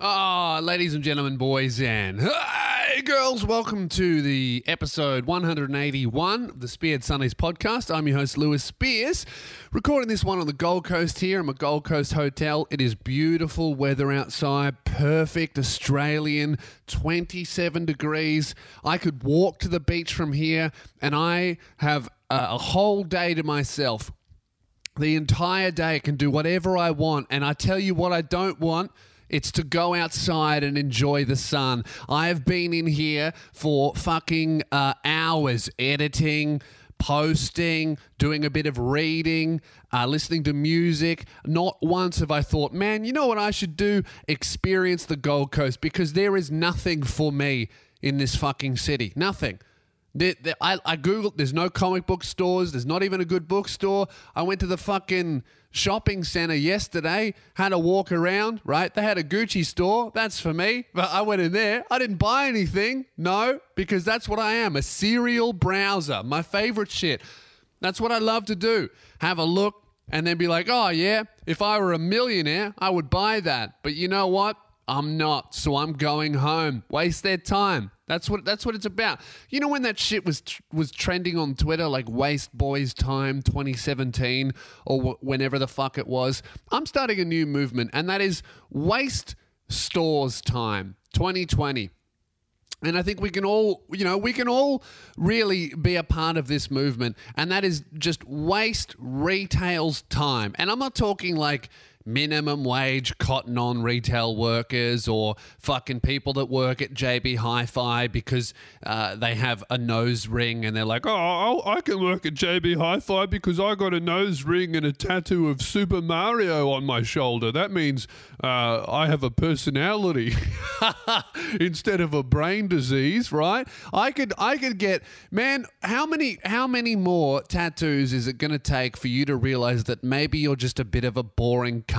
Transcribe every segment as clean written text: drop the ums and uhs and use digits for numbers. Oh, ladies and gentlemen, boys and hey, girls, welcome to the episode 181 of the Spearhead Sundays podcast. I'm your host, Lewis Spears, recording this one on the Gold Coast here. I'm at Gold Coast Hotel. It is beautiful weather outside, perfect Australian, 27 degrees. I could walk to the beach from here, and I have a whole day to myself. The entire day I can do whatever I want, and I tell you what I don't want. It's to go outside and enjoy the sun. I have been in here for fucking hours editing, posting, doing a bit of reading, listening to music. Not once have I thought, man, you know what I should do? Experience the Gold Coast, because there is nothing for me in this fucking city. Nothing. I Googled, there's no comic book stores, there's not even a good bookstore. I went to the fucking shopping center yesterday, had a walk around, right? They had a Gucci store, that's for me, but I went in there, I didn't buy anything, no, because that's what I am, a serial browser, my favorite shit. That's what I love to do, have a look and then be like, oh yeah, if I were a millionaire, I would buy that, but you know what? I'm not, so I'm going home. Waste their time. That's what it's about. You know when that shit was trending on Twitter, like waste boys' time 2017 or whenever the fuck it was? I'm starting a new movement, and that is waste stores' time 2020. And I think we can all, you know, we can all really be a part of this movement, and that is just waste retail's time. And I'm not talking like minimum wage Cotton On retail workers or fucking people that work at JB Hi-Fi because they have a nose ring and they're like, oh, I can work at JB Hi-Fi because I got a nose ring and a tattoo of Super Mario on my shoulder. That means I have a personality instead of a brain disease, right? I could get, man, how many more tattoos is it going to take for you to realize that maybe you're just a bit of a boring cunt?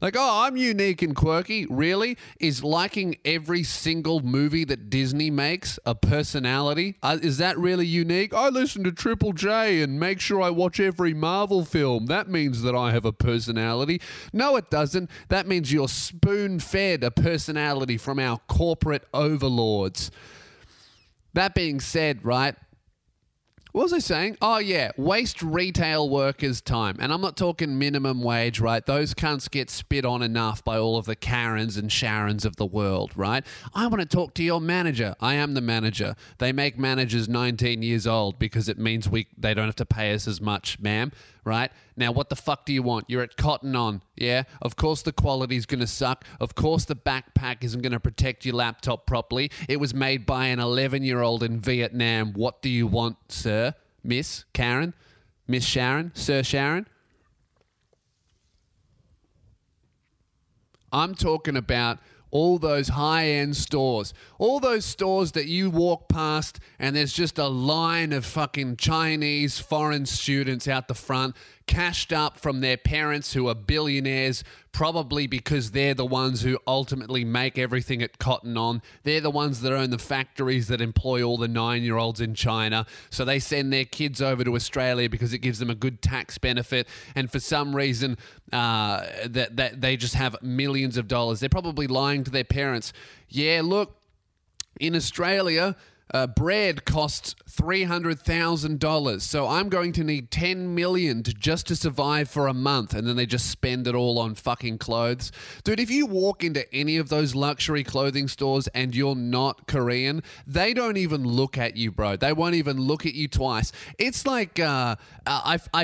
Like, oh, I'm unique and quirky. Really? Is liking every single movie that Disney makes a personality? Is that really unique? I listen to Triple J and make sure I watch every Marvel film. That means that I have a personality. No, it doesn't. That means you're spoon-fed a personality from our corporate overlords. That being said, right? What was I saying? Oh, yeah, waste retail workers' time. And I'm not talking minimum wage, right? Those cunts get spit on enough by all of the Karens and Sharons of the world, right? I want to talk to your manager. I am the manager. They make managers 19 years old because it means they don't have to pay us as much, ma'am, right? Now, what the fuck do you want? You're at Cotton On, yeah? Of course the quality's going to suck. Of course the backpack isn't going to protect your laptop properly. It was made by an 11-year-old in Vietnam. What do you want, sir? Miss Karen, Miss Sharon, Sir Sharon. I'm talking about all those high-end stores, all those stores that you walk past and there's just a line of fucking Chinese foreign students out the front, cashed up from their parents who are billionaires, probably because they're the ones who ultimately make everything at Cotton On. They're the ones that own the factories that employ all the 9-year-olds in China. So they send their kids over to Australia because it gives them a good tax benefit. And for some reason, that they just have millions of dollars. They're probably lying to their parents. Yeah, look, in Australia, bread costs $300,000, so I'm going to need $10 million just to survive for a month, and then they just spend it all on fucking clothes. Dude, if you walk into any of those luxury clothing stores and you're not Korean, they don't even look at you, bro. They won't even look at you twice. It's like I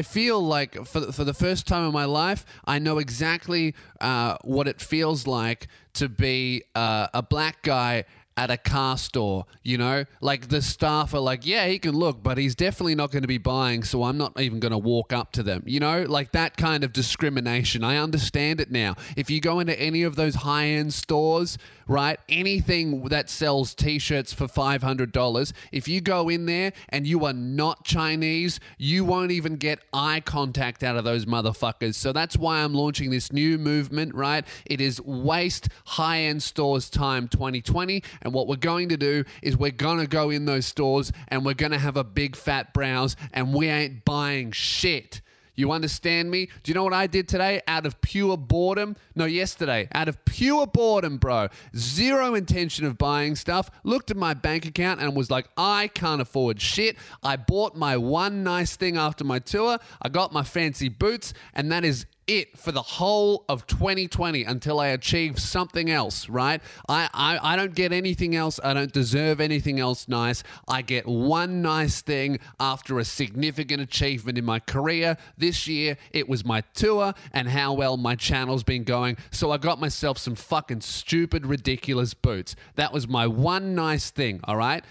feel like for the first time in my life, I know exactly what it feels like to be a black guy at a car store, you know? Like the staff are like, yeah, he can look, but he's definitely not going to be buying, so I'm not even going to walk up to them, you know? Like that kind of discrimination. I understand it now. If you go into any of those high-end stores, right, anything that sells T-shirts for $500, if you go in there and you are not Chinese, you won't even get eye contact out of those motherfuckers. So that's why I'm launching this new movement, right? It is Waste High-End Stores Time 2020. And what we're going to do is we're going to go in those stores and we're going to have a big fat browse and we ain't buying shit. You understand me? Do you know what I did today out of pure boredom? No, yesterday. Out of pure boredom, bro. Zero intention of buying stuff. Looked at my bank account and was like, I can't afford shit. I bought my one nice thing after my tour. I got my fancy boots, and that is it for the whole of 2020 until I achieve something else, right? I don't get anything else. I don't deserve anything else nice. I get one nice thing after a significant achievement in my career. This year, it was my tour and how well my channel's been going. So I got myself some fucking stupid, ridiculous boots. That was my one nice thing, all right?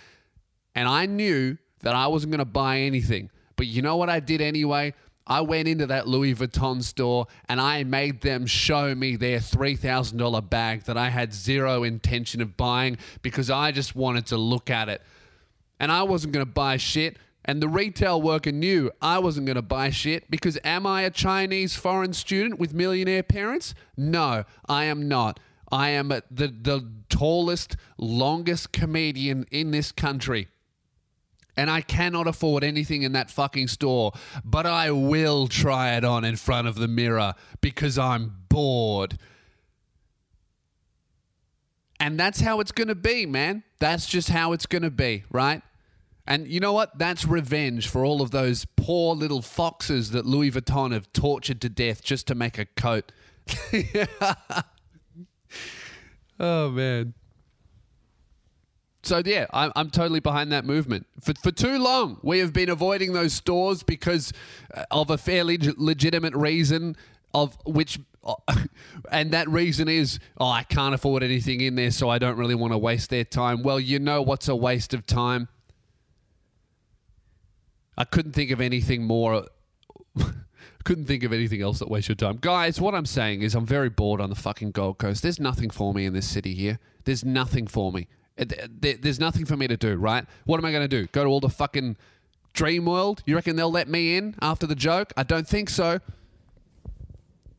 And I knew that I wasn't going to buy anything. But you know what I did anyway? I went into that Louis Vuitton store and I made them show me their $3,000 bag that I had zero intention of buying because I just wanted to look at it. And I wasn't going to buy shit. And the retail worker knew I wasn't going to buy shit because am I a Chinese foreign student with millionaire parents? No, I am not. I am the tallest, longest comedian in this country. And I cannot afford anything in that fucking store, but I will try it on in front of the mirror because I'm bored. And that's how it's going to be, man. That's just how it's going to be, right? And you know what? That's revenge for all of those poor little foxes that Louis Vuitton have tortured to death just to make a coat. Oh, man. So, yeah, I'm totally behind that movement. For too long, we have been avoiding those stores because of a fairly legitimate reason of which and that reason is, oh, I can't afford anything in there, so I don't really want to waste their time. Well, you know what's a waste of time? I couldn't think of anything more. Couldn't think of anything else that wastes your time. Guys, what I'm saying is I'm very bored on the fucking Gold Coast. There's nothing for me in this city here. There's nothing for me. There's nothing for me to do, right? What am I going to do? Go to all the fucking Dream World? You reckon they'll let me in after the joke? I don't think so.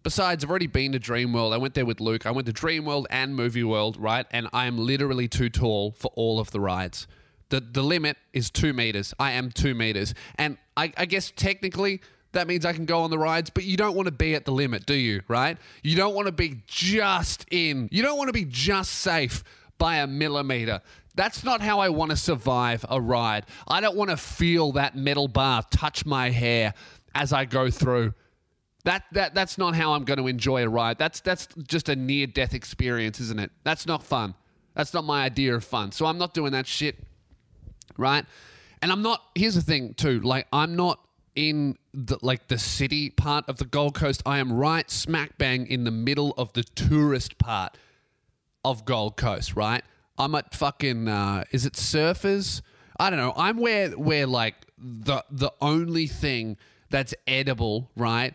Besides, I've already been to Dream World. I went there with Luke. I went to Dream World and Movie World, right? And I am literally too tall for all of the rides. The limit is 2 meters. I am 2 meters. And I guess technically that means I can go on the rides, but you don't want to be at the limit, do you, right? You don't want to be just in. You don't want to be just safe by a millimeter. That's not how I want to survive a ride. I don't want to feel that metal bar touch my hair as I go through. That's not how I'm going to enjoy a ride. That's just a near-death experience, isn't it? That's not fun. That's not my idea of fun. So I'm not doing that shit, right? And I'm not, here's the thing too, like I'm not in the city part of the Gold Coast. I am right smack bang in the middle of the tourist part of Gold Coast, right? I'm at fucking, is it Surfers? I don't know. I'm where like the only thing that's edible, right,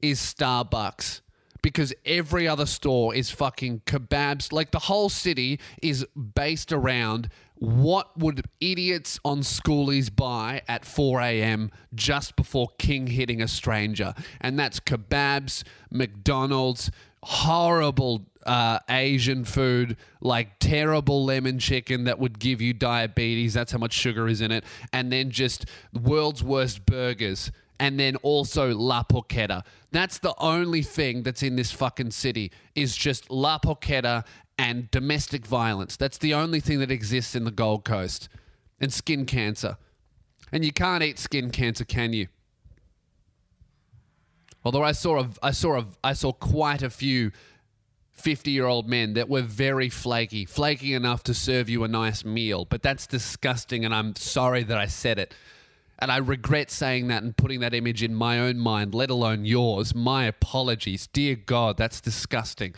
is Starbucks because every other store is fucking kebabs. Like the whole city is based around what would idiots on schoolies buy at 4 a.m. just before king hitting a stranger. And that's kebabs, McDonald's, horrible Asian food, like terrible lemon chicken that would give you diabetes. That's how much sugar is in it. And then just world's worst burgers. And then also La Poqueta. That's the only thing that's in this fucking city is just La Poqueta and domestic violence. That's the only thing that exists in the Gold Coast. And skin cancer. And you can't eat skin cancer, can you? Although I saw quite a few 50-year-old men that were very flaky enough to serve you a nice meal. But that's disgusting, and I'm sorry that I said it. And I regret saying that and putting that image in my own mind, let alone yours. My apologies. Dear God, that's disgusting.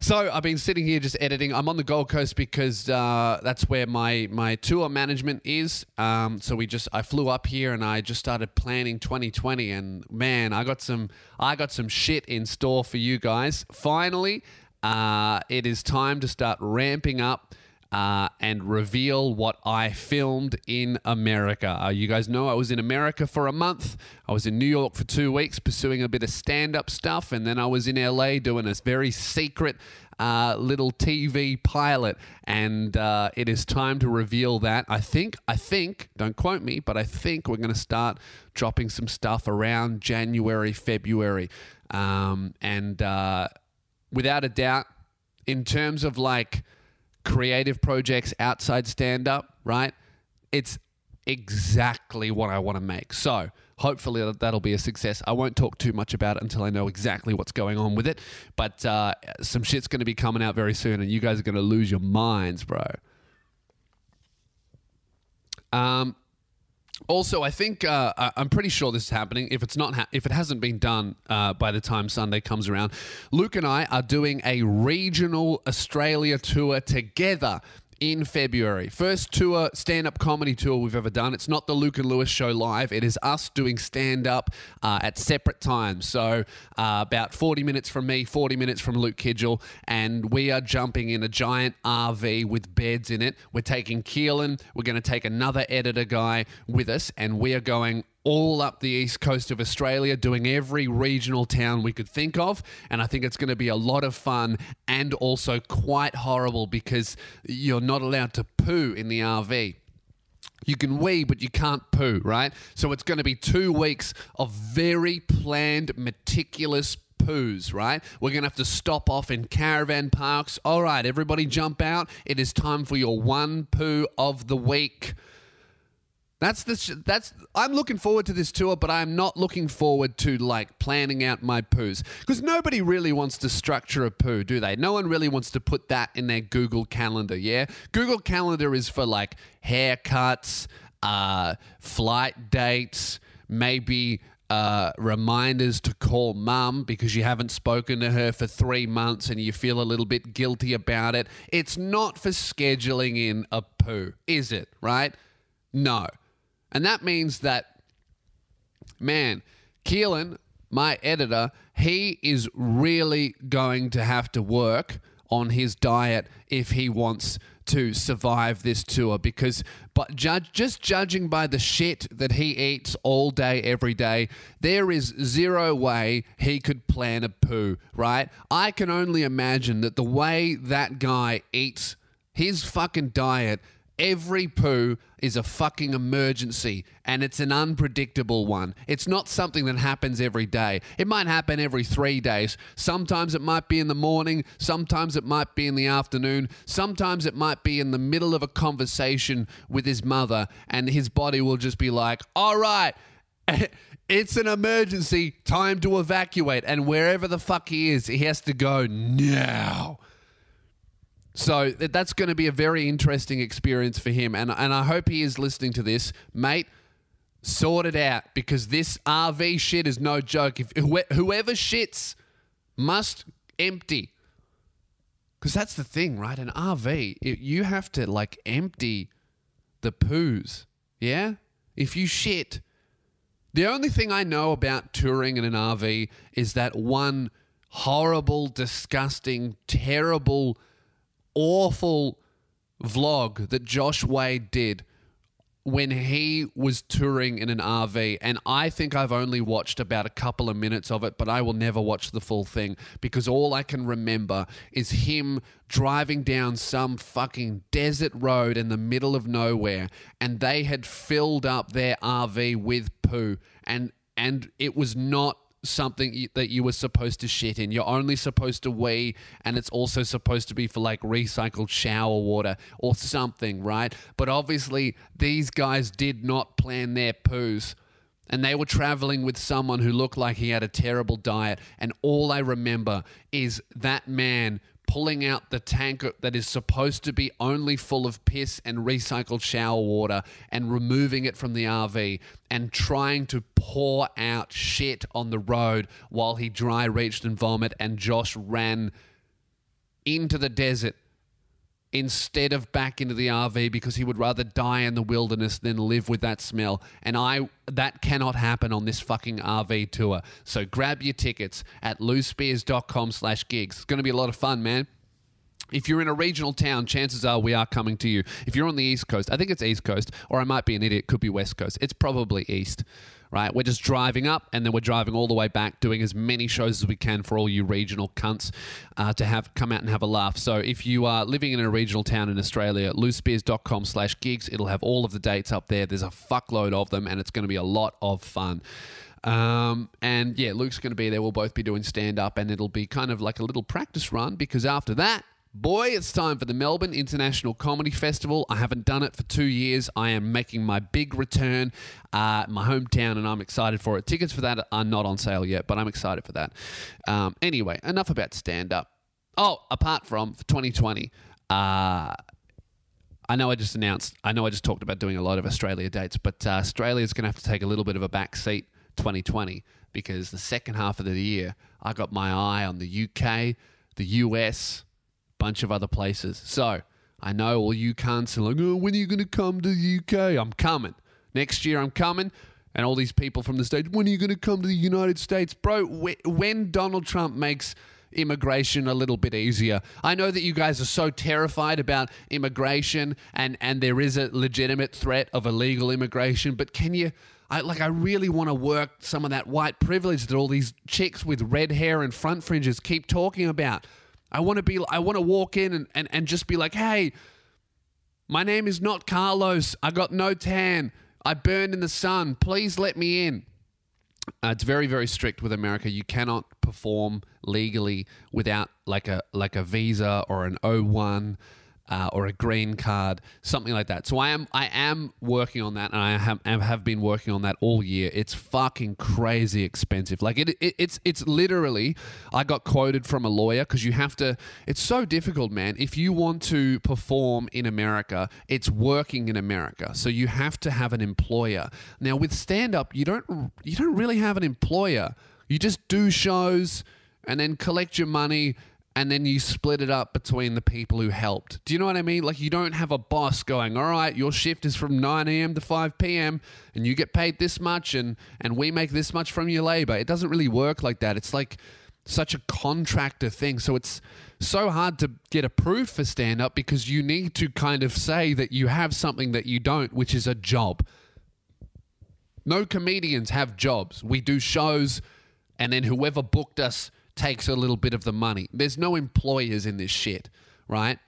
So I've been sitting here just editing. I'm on the Gold Coast because that's where my tour management is. So I flew up here and I just started planning 2020. And man, I got some shit in store for you guys. Finally, it is time to start ramping up and reveal what I filmed in America. You guys know I was in America for a month. I was in New York for 2 weeks pursuing a bit of stand-up stuff, and then I was in LA doing a very secret little TV pilot, and it is time to reveal that. I think, don't quote me, but I think we're going to start dropping some stuff around January, February. Without a doubt, in terms of like creative projects outside stand-up, right, it's exactly what I want to make. So hopefully that'll be a success. I won't talk too much about it until I know exactly what's going on with it. But some shit's going to be coming out very soon, and you guys are going to lose your minds, bro. Also, I think I'm pretty sure this is happening. If it's not, if it hasn't been done by the time Sunday comes around, Luke and I are doing a regional Australia tour together in February. First tour, stand-up comedy tour we've ever done. It's not the Luke and Lewis show live. It is us doing stand-up at separate times. So about 40 minutes from me, 40 minutes from Luke Kidgel, and we are jumping in a giant RV with beds in it. We're taking Keelan. We're going to take another editor guy with us, and we are going all up the east coast of Australia, doing every regional town we could think of. And I think it's going to be a lot of fun and also quite horrible, because you're not allowed to poo in the RV. You can wee, but you can't poo, right? So it's going to be 2 weeks of very planned, meticulous poos, right? We're going to have to stop off in caravan parks. All right, everybody jump out. It is time for your one poo of the week. I'm looking forward to this tour, but I'm not looking forward to like planning out my poos, because nobody really wants to structure a poo, do they? No one really wants to put that in their Google Calendar, yeah? Google Calendar is for like haircuts, flight dates, maybe reminders to call mum because you haven't spoken to her for 3 months and you feel a little bit guilty about it. It's not for scheduling in a poo, is it, right? No. And that means that, man, Keelan, my editor, he is really going to have to work on his diet if he wants to survive this tour, because just judging by the shit that he eats all day, every day, there is zero way he could plan a poo, right? I can only imagine that the way that guy eats his fucking diet, every poo is a fucking emergency, and it's an unpredictable one. It's not something that happens every day. It might happen every 3 days. Sometimes it might be in the morning. Sometimes it might be in the afternoon. Sometimes it might be in the middle of a conversation with his mother, and his body will just be like, all right, it's an emergency, time to evacuate. And wherever the fuck he is, he has to go now. So that's going to be a very interesting experience for him. And I hope he is listening to this. Mate, sort it out, because this RV shit is no joke. If whoever shits must empty. Because that's the thing, right? An RV, you have to, like, empty the poos, yeah? If you shit. The only thing I know about touring in an RV is that one horrible, disgusting, terrible, awful vlog that Josh Wade did when he was touring in an RV, and I think I've only watched about a couple of minutes of it, but I will never watch the full thing, because all I can remember is him driving down some fucking desert road in the middle of nowhere, and they had filled up their RV with poo, and it was not something that you were supposed to shit in. You're only supposed to wee, and it's also supposed to be for like recycled shower water or something, right? But obviously these guys did not plan their poos, and they were traveling with someone who looked like he had a terrible diet, and all I remember is that man pulling out the tank that is supposed to be only full of piss and recycled shower water and removing it from the RV and trying to pour out shit on the road while he dry reached and vomit, and Josh ran into the desert instead of back into the RV, because he would rather die in the wilderness than live with that smell. And that cannot happen on this fucking RV tour. So grab your tickets at lousspears.com/gigs. It's going to be a lot of fun, man. If you're in a regional town, chances are we are coming to you. If you're on the East Coast, I think it's East Coast, or I might be an idiot, could be West Coast. It's probably East, right? We're just driving up and then we're driving all the way back, doing as many shows as we can for all you regional cunts to have come out and have a laugh. So if you are living in a regional town in Australia, lewispears.com/gigs, it'll have all of the dates up there. There's a fuckload of them and it's going to be a lot of fun. And yeah, Luke's going to be there. We'll both be doing stand-up and it'll be kind of like a little practice run because after that, boy, it's time for the Melbourne International Comedy Festival. I haven't done it for 2 years. I am making my big return at my hometown, and I'm excited for it. Tickets for that are not on sale yet, but I'm excited for that. Anyway, enough about stand-up. Oh, apart from for 2020, I know I just talked about doing a lot of Australia dates, but Australia's going to have to take a little bit of a back seat 2020 because the second half of the year, I got my eye on the UK, the US, bunch of other places. So I know all you cunts are like, oh, when are you going to come to the UK? I'm coming. Next year I'm coming. And all these people from the States, when are you going to come to the United States? Bro, when Donald Trump makes immigration a little bit easier. I know that you guys are so terrified about immigration and there is a legitimate threat of illegal immigration, but can you... I really want to work some of that white privilege that all these chicks with red hair and front fringes keep talking about. I want to walk in and just be like, hey, my name is not Carlos. I got no tan. I burned in the sun. Please let me in. It's very, very strict with America. You cannot perform legally without like a visa or an O-1 or a green card, something like that. So I am working on that, and I have been working on that all year. It's fucking crazy expensive. Like it's literally, I got quoted from a lawyer because you have to. It's so difficult, man. If you want to perform in America, it's working in America, so you have to have an employer. Now with stand up, you don't really have an employer. You just do shows and then collect your money. And then you split it up between the people who helped. Do you know what I mean? Like you don't have a boss going, all right, your shift is from 9 a.m. to 5 p.m. and you get paid this much and we make this much from your labor. It doesn't really work like that. It's like such a contractor thing. So it's so hard to get approved for stand-up because you need to kind of say that you have something that you don't, which is a job. No comedians have jobs. We do shows and then whoever booked us takes a little bit of the money. There's no employers in this shit, right?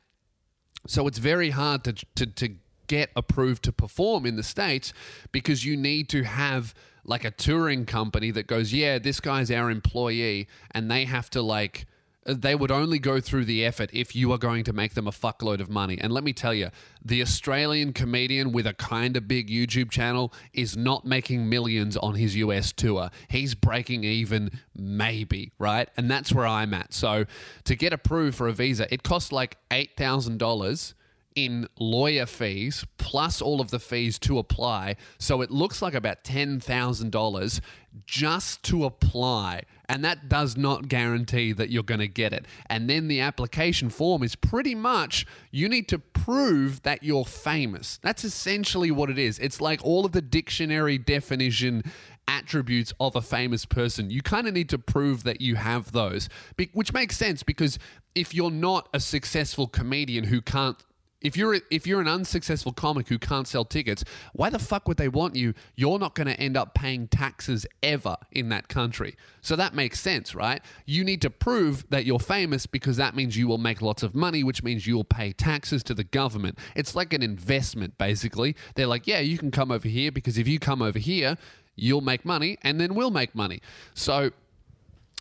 So it's very hard to get approved to perform in the States because you need to have like a touring company that goes, yeah, this guy's our employee, and they have to like... They would only go through the effort if you are going to make them a fuckload of money. And let me tell you, the Australian comedian with a kind of big YouTube channel is not making millions on his US tour. He's breaking even maybe, right? And that's where I'm at. So to get approved for a visa, it costs like $8,000 in lawyer fees plus all of the fees to apply. So it looks like about $10,000 just to apply. And that does not guarantee that you're going to get it. And then the application form is pretty much you need to prove that you're famous. That's essentially what it is. It's like all of the dictionary definition attributes of a famous person. You kind of need to prove that you have those, which makes sense because if you're not a successful comedian who can't... If you're an unsuccessful comic who can't sell tickets, why the fuck would they want you? You're not going to end up paying taxes ever in that country. So that makes sense, right? You need to prove that you're famous because that means you will make lots of money, which means you will pay taxes to the government. It's like an investment, basically. They're like, yeah, you can come over here because if you come over here, you'll make money and then we'll make money. So...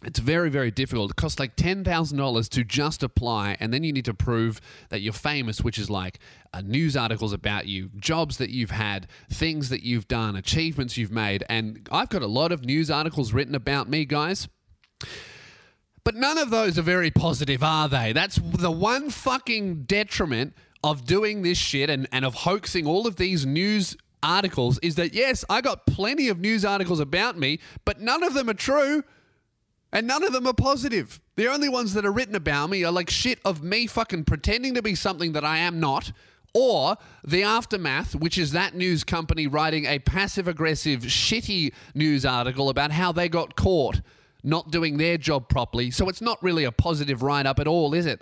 it's very, very difficult. It costs like $10,000 to just apply, and then you need to prove that you're famous, which is like news articles about you, jobs that you've had, things that you've done, achievements you've made. And I've got a lot of news articles written about me, guys. But none of those are very positive, are they? That's the one fucking detriment of doing this shit and of hoaxing all of these news articles is that, yes, I got plenty of news articles about me, but none of them are true. And none of them are positive. The only ones that are written about me are like shit of me fucking pretending to be something that I am not, or the aftermath, which is that news company writing a passive-aggressive, shitty news article about how they got caught not doing their job properly. So it's not really a positive write-up at all, is it?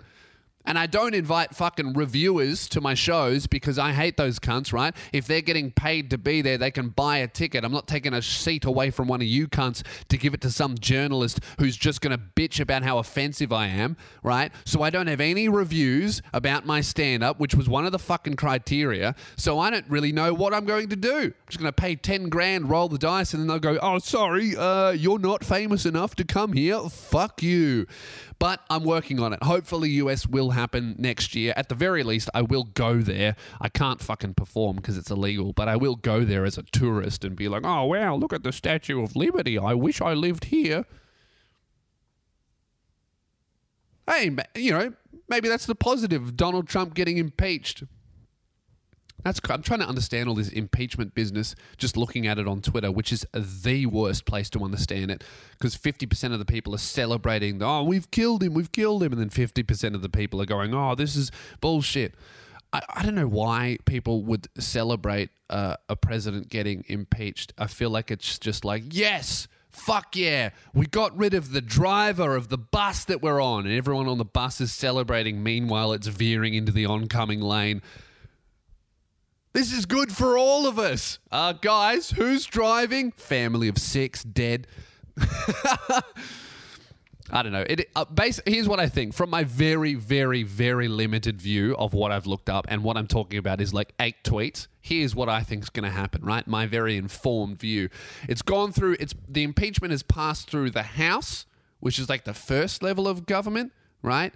And I don't invite fucking reviewers to my shows because I hate those cunts, right? If they're getting paid to be there, they can buy a ticket. I'm not taking a seat away from one of you cunts to give it to some journalist who's just going to bitch about how offensive I am, right? So I don't have any reviews about my stand-up, which was one of the fucking criteria. So I don't really know what I'm going to do. I'm just going to pay 10 grand, roll the dice, and then they'll go, oh, sorry, you're not famous enough to come here. Fuck you. But I'm working on it. Hopefully US will happen next year. At the very least, I will go there. I can't fucking perform because it's illegal, but I will go there as a tourist and be like, oh, wow, look at the Statue of Liberty. I wish I lived here. Hey, you know, maybe that's the positive of Donald Trump getting impeached. I'm trying to understand all this impeachment business just looking at it on Twitter, which is the worst place to understand it, because 50% of the people are celebrating, oh, we've killed him, and then 50% of the people are going, oh, this is bullshit. I don't know why people would celebrate a president getting impeached. I feel like it's just like, yes, fuck yeah, we got rid of the driver of the bus that we're on, and everyone on the bus is celebrating. Meanwhile, it's veering into the oncoming lane. This is good for all of us. Guys, who's driving? Family of 6, dead. I don't know. Here's what I think. From my very, very, very limited view of what I've looked up, and what I'm talking about is like 8 tweets. Here's what I think is going to happen, right? My very informed view. The impeachment has passed through the House, which is like the first level of government, right?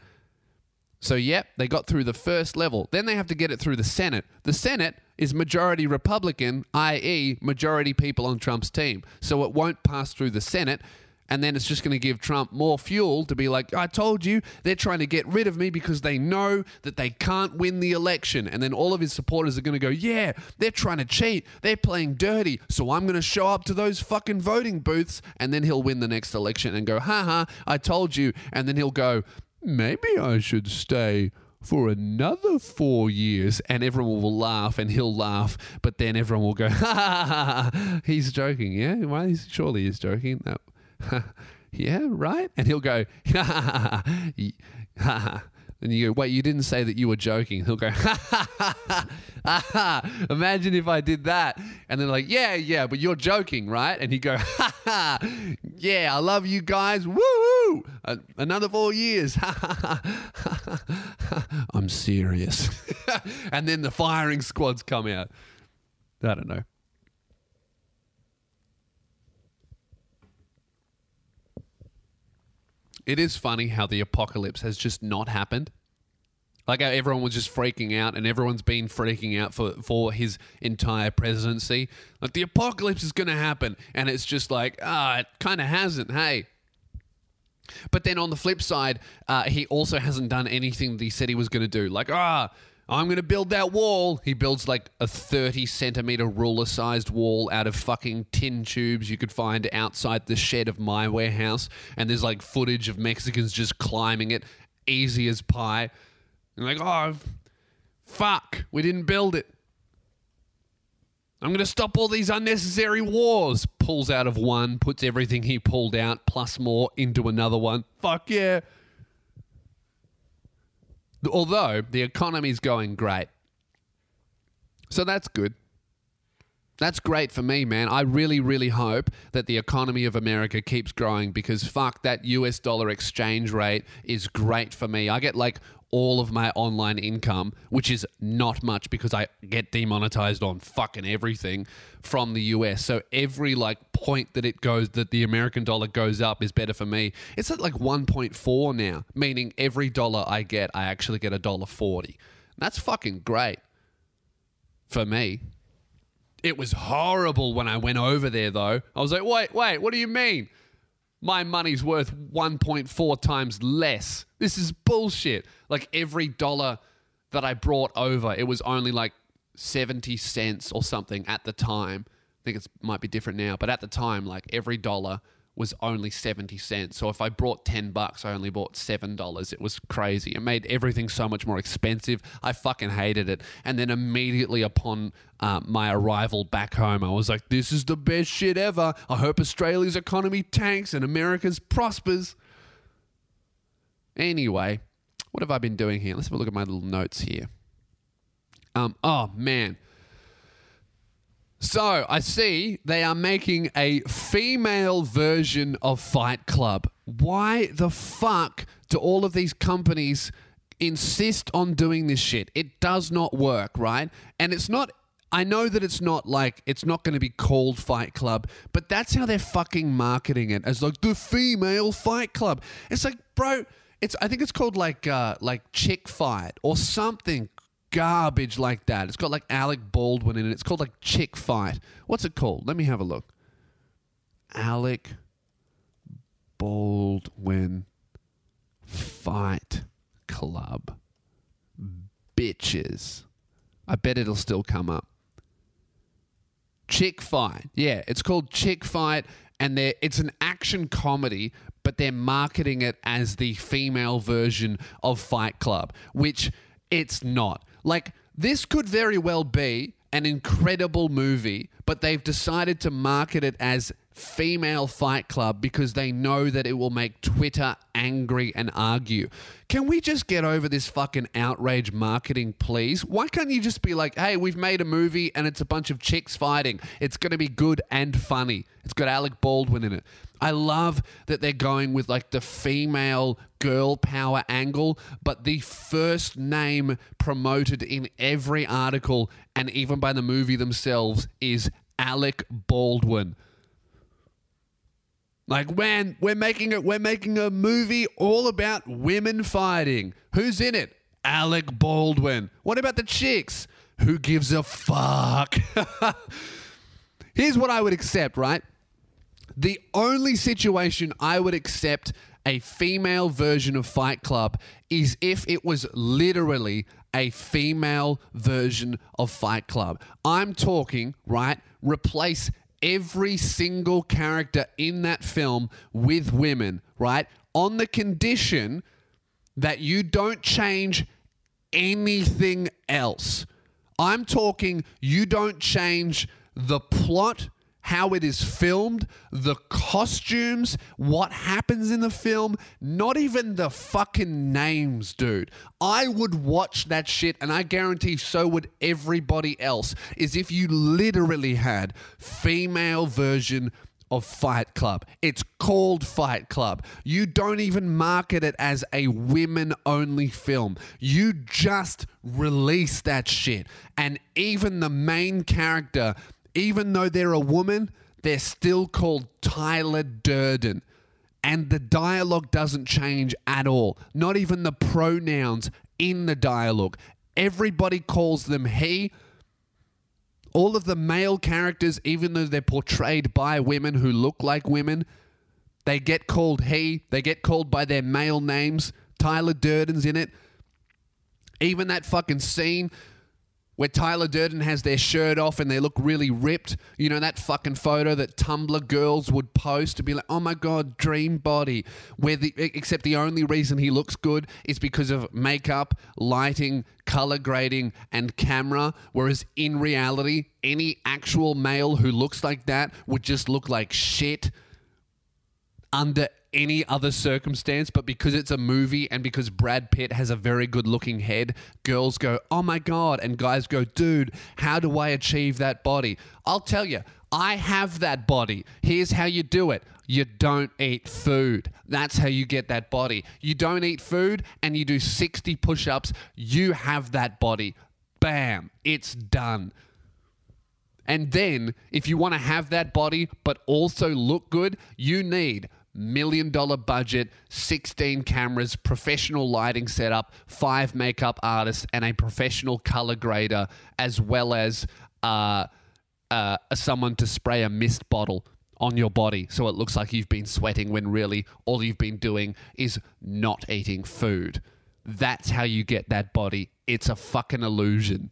So, yep, they got through the first level. Then they have to get it through the Senate. The Senate is majority Republican, i.e. majority people on Trump's team. So it won't pass through the Senate. And then it's just going to give Trump more fuel to be like, I told you, they're trying to get rid of me because they know that they can't win the election. And then all of his supporters are going to go, yeah, they're trying to cheat. They're playing dirty. So I'm going to show up to those fucking voting booths. And then he'll win the next election and go, haha, I told you. And then he'll go, maybe I should stay for another 4 years, and everyone will laugh, and he'll laugh, but then everyone will go, ha, ha, ha, he's joking, yeah? Well, surely he's joking. No. Yeah, right? And he'll go, ha, ha, ha, ha, ha. And you go, wait, you didn't say that you were joking. He'll go, ha, ha, ha, ha, ha, ha. Imagine if I did that. And then like, yeah, yeah, but you're joking, right? And he'd go, ha, ha, yeah, I love you guys. Woo-hoo. Another 4 years. Ha, ha, ha, ha, ha. I'm serious. And then the firing squads come out. I don't know. It is funny how the apocalypse has just not happened. Like how everyone was just freaking out, and everyone's been freaking out for his entire presidency. Like the apocalypse is going to happen, and it's just like, it kind of hasn't, hey. But then on the flip side, he also hasn't done anything that he said he was going to do. Like, I'm going to build that wall. He builds like a 30-centimeter ruler-sized wall out of fucking tin tubes you could find outside the shed of my warehouse. And there's like footage of Mexicans just climbing it, easy as pie. And like, oh, fuck, we didn't build it. I'm going to stop all these unnecessary wars. Pulls out of one, puts everything he pulled out plus more into another one. Fuck yeah. Although the economy's going great. So that's good. That's great for me, man. I really, really hope that the economy of America keeps growing, because fuck, that US dollar exchange rate is great for me. I get like all of my online income, which is not much because I get demonetized on fucking everything, from the US. So every like point that it goes, that the American dollar goes up, is better for me. It's at like 1.4 now, meaning every dollar I get, I actually get $1.40. That's fucking great for me. It was horrible when I went over there, though. I was like, wait, what do you mean? My money's worth 1.4 times less. This is bullshit. Like every dollar that I brought over, it was only like 70 cents or something at the time. I think it might be different now, but at the time, like every dollar was only 70 cents. So if I brought $10, I only bought $7. It was crazy. It made everything so much more expensive. I fucking hated it. And then immediately upon my arrival back home, I was like, this is the best shit ever. I hope Australia's economy tanks and America's prospers. Anyway, What have I been doing here? Let's have a look at my little notes here. Oh, man. So, I see they are making a female version of Fight Club. Why the fuck do all of these companies insist on doing this shit? It does not work, right? And it's not... I know that it's not like, it's not going to be called Fight Club, but that's how they're fucking marketing it, as like the female Fight Club. It's like, bro, it's, I think it's called like Chick Fight or something garbage like that. It's got like Alec Baldwin in it. It's called like Chick Fight. What's it called? Let me have a look. Alec Baldwin Fight Club. Bitches. I bet it'll still come up. Chick Fight. Yeah, it's called Chick Fight, and it's an action comedy, but they're marketing it as the female version of Fight Club, which it's not. Like, this could very well be an incredible movie, but they've decided to market it as female Fight Club because they know that it will make Twitter angry and argue. Can we just get over this fucking outrage marketing, please? Why can't you just be like, hey, we've made a movie and it's a bunch of chicks fighting. It's going to be good and funny. It's got Alec Baldwin in it. I love that they're going with like the female girl power angle, but the first name promoted in every article and even by the movie themselves is Alec Baldwin. Like, man, we're making a movie all about women fighting. Who's in it? Alec Baldwin. What about the chicks? Who gives a fuck? Here's what I would accept, right? The only situation I would accept a female version of Fight Club is if it was literally a female version of Fight Club. I'm talking, right, replace every single character in that film with women, right, on the condition that you don't change anything else. I'm talking you don't change the plot, how it is filmed, the costumes, what happens in the film, not even the fucking names, dude. I would watch that shit, and I guarantee so would everybody else, is if you literally had female version of Fight Club. It's called Fight Club. You don't even market it as a women-only film. You just release that shit. And even the main character... Even though they're a woman, they're still called Tyler Durden. And the dialogue doesn't change at all. Not even the pronouns in the dialogue. Everybody calls them he. All of the male characters, even though they're portrayed by women who look like women, they get called he. They get called by their male names. Tyler Durden's in it. Even that fucking scene... where Tyler Durden has their shirt off and they look really ripped. You know, that fucking photo that Tumblr girls would post to be like, oh my God, dream body. Except the only reason he looks good is because of makeup, lighting, color grading, and camera. Whereas in reality, any actual male who looks like that would just look like shit under any other circumstance, but because it's a movie and because Brad Pitt has a very good looking head, girls go, oh my God, and guys go, dude, how do I achieve that body? I'll tell you, I have that body. Here's how you do it. You don't eat food. That's how you get that body. You don't eat food and you do 60 push-ups. You have that body. Bam, it's done. And then if you want to have that body but also look good, you need $1 million budget, 16 cameras, professional lighting setup, 5 makeup artists, and a professional color grader, as well as someone to spray a mist bottle on your body so it looks like you've been sweating when really all you've been doing is not eating food. That's how you get that body. It's a fucking illusion.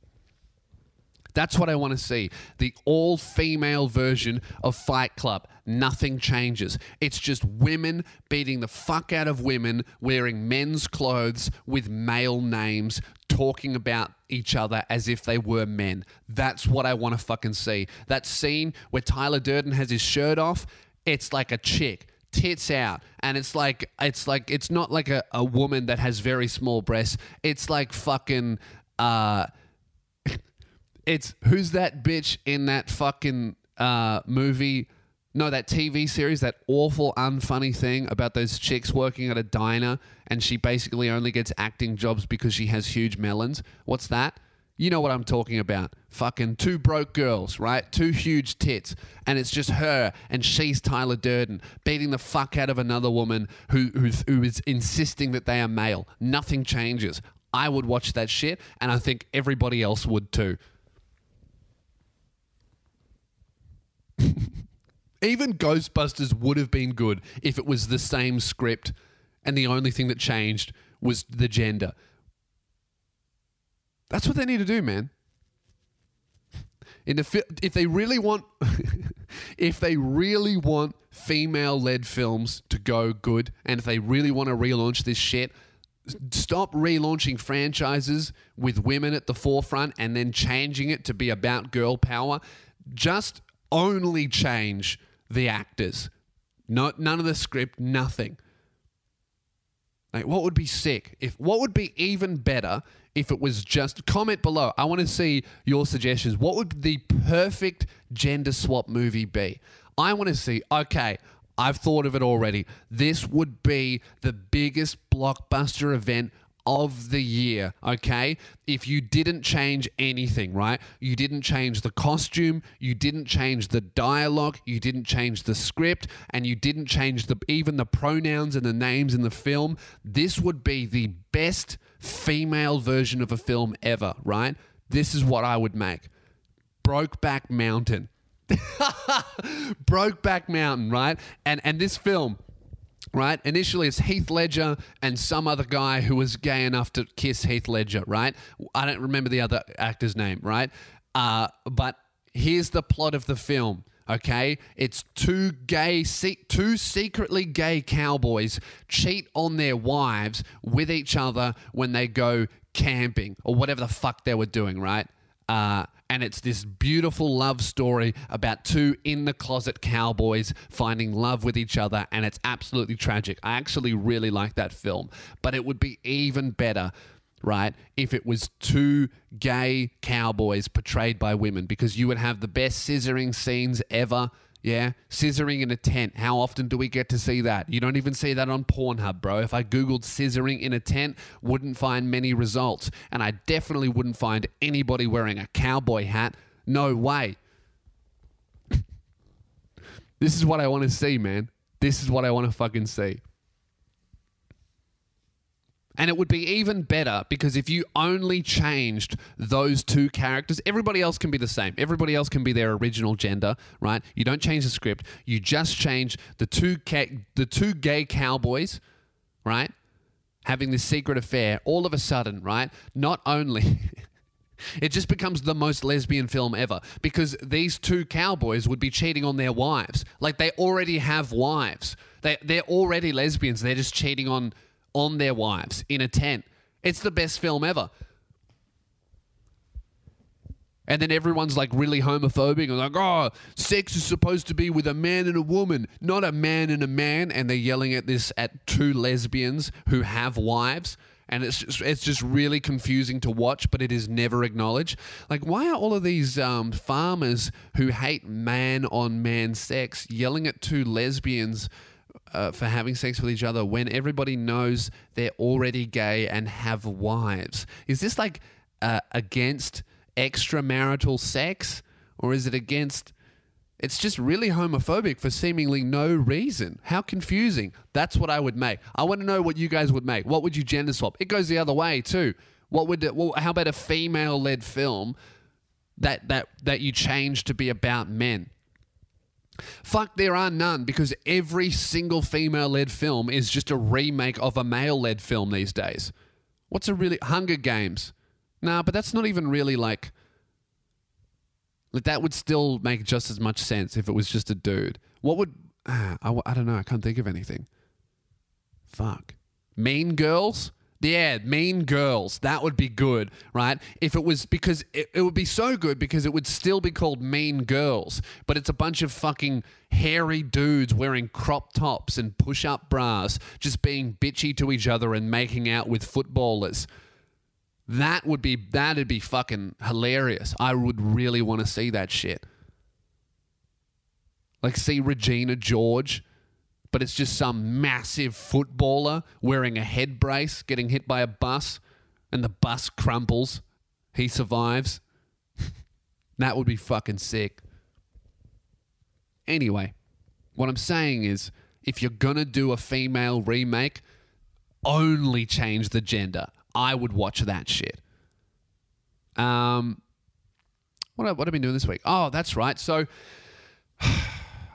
That's what I want to see. The all-female version of Fight Club. Nothing changes. It's just women beating the fuck out of women, wearing men's clothes with male names, talking about each other as if they were men. That's what I want to fucking see. That scene where Tyler Durden has his shirt off, it's like a chick. tits out, and it's not like a woman that has very small breasts. It's like fucking it's who's that bitch in that fucking movie? No, that TV series, that awful, unfunny thing about those chicks working at a diner and she basically only gets acting jobs because she has huge melons. What's that? You know what I'm talking about. Fucking Two Broke Girls, right? Two huge tits. And it's just her and she's Tyler Durden beating the fuck out of another woman who is insisting that they are male. Nothing changes. I would watch that shit and I think everybody else would too. Even Ghostbusters would have been good if it was the same script and the only thing that changed was the gender. That's what they need to do, man. If they really want female-led films to go good, and if they really want to relaunch this shit, stop relaunching franchises with women at the forefront and then changing it to be about girl power. Just only change the actors. None of the script, nothing. Like, what would be sick? What would be even better if it was just... Comment below. I want to see your suggestions. What would the perfect gender swap movie be? I want to see... Okay, I've thought of it already. This would be the biggest blockbuster event of the year, okay? If you didn't change anything, right? You didn't change the costume, you didn't change the dialogue, you didn't change the script, and you didn't change even the pronouns and the names in the film, this would be the best female version of a film ever, right? This is what I would make. Brokeback Mountain. Brokeback Mountain, right? And this film... Right? Initially, it's Heath Ledger and some other guy who was gay enough to kiss Heath Ledger, right? I don't remember the other actor's name, right? But here's the plot of the film, okay? It's two secretly gay cowboys cheat on their wives with each other when they go camping or whatever the fuck they were doing, right? And it's this beautiful love story about two in-the-closet cowboys finding love with each other, and it's absolutely tragic. I actually really like that film, but it would be even better, right, if it was two gay cowboys portrayed by women, because you would have the best scissoring scenes ever, yeah? Scissoring in a tent. How often do we get to see that? You don't even see that on Pornhub, bro. If I Googled scissoring in a tent, wouldn't find many results, and I definitely wouldn't find anybody wearing a cowboy hat. No way. This is what I want to see, man. This is what I want to fucking see. And it would be even better because if you only changed those two characters, everybody else can be the same. Everybody else can be their original gender, right? You don't change the script. You just change the two gay cowboys, right? Having this secret affair all of a sudden, right? Not only... It just becomes the most lesbian film ever because these two cowboys would be cheating on their wives. Like, they already have wives. They're already lesbians. They're just cheating on their wives in a tent. It's the best film ever. And then everyone's like really homophobic and like, oh, sex is supposed to be with a man and a woman, not a man and a man. And they're yelling at this at two lesbians who have wives. And it's just really confusing to watch, but it is never acknowledged. Like, why are all of these farmers who hate man-on-man sex yelling at two lesbians for having sex with each other when everybody knows they're already gay and have wives? Is this like against extramarital sex, or is it against... It's just really homophobic for seemingly no reason. How confusing. That's what I would make. I want to know what you guys would make. What would you gender swap? It goes the other way too. How about a female-led film that you change to be about men? Fuck, there are none, because every single female-led film is just a remake of a male-led film these days. What's a really... Hunger Games. Nah, but that's not even really like... That would still make just as much sense if it was just a dude. What would... I don't know. I can't think of anything. Fuck. Mean Girls? Yeah, Mean Girls. That would be good, right? If it was, because it would be so good because it would still be called Mean Girls, but it's a bunch of fucking hairy dudes wearing crop tops and push-up bras just being bitchy to each other and making out with footballers. That'd be fucking hilarious. I would really want to see that shit. Like, see Regina George, but it's just some massive footballer wearing a head brace getting hit by a bus, and the bus crumples. He survives. That would be fucking sick. Anyway, what I'm saying is, if you're gonna do a female remake, only change the gender. I would watch that shit. What have I been doing this week? Oh, that's right. So,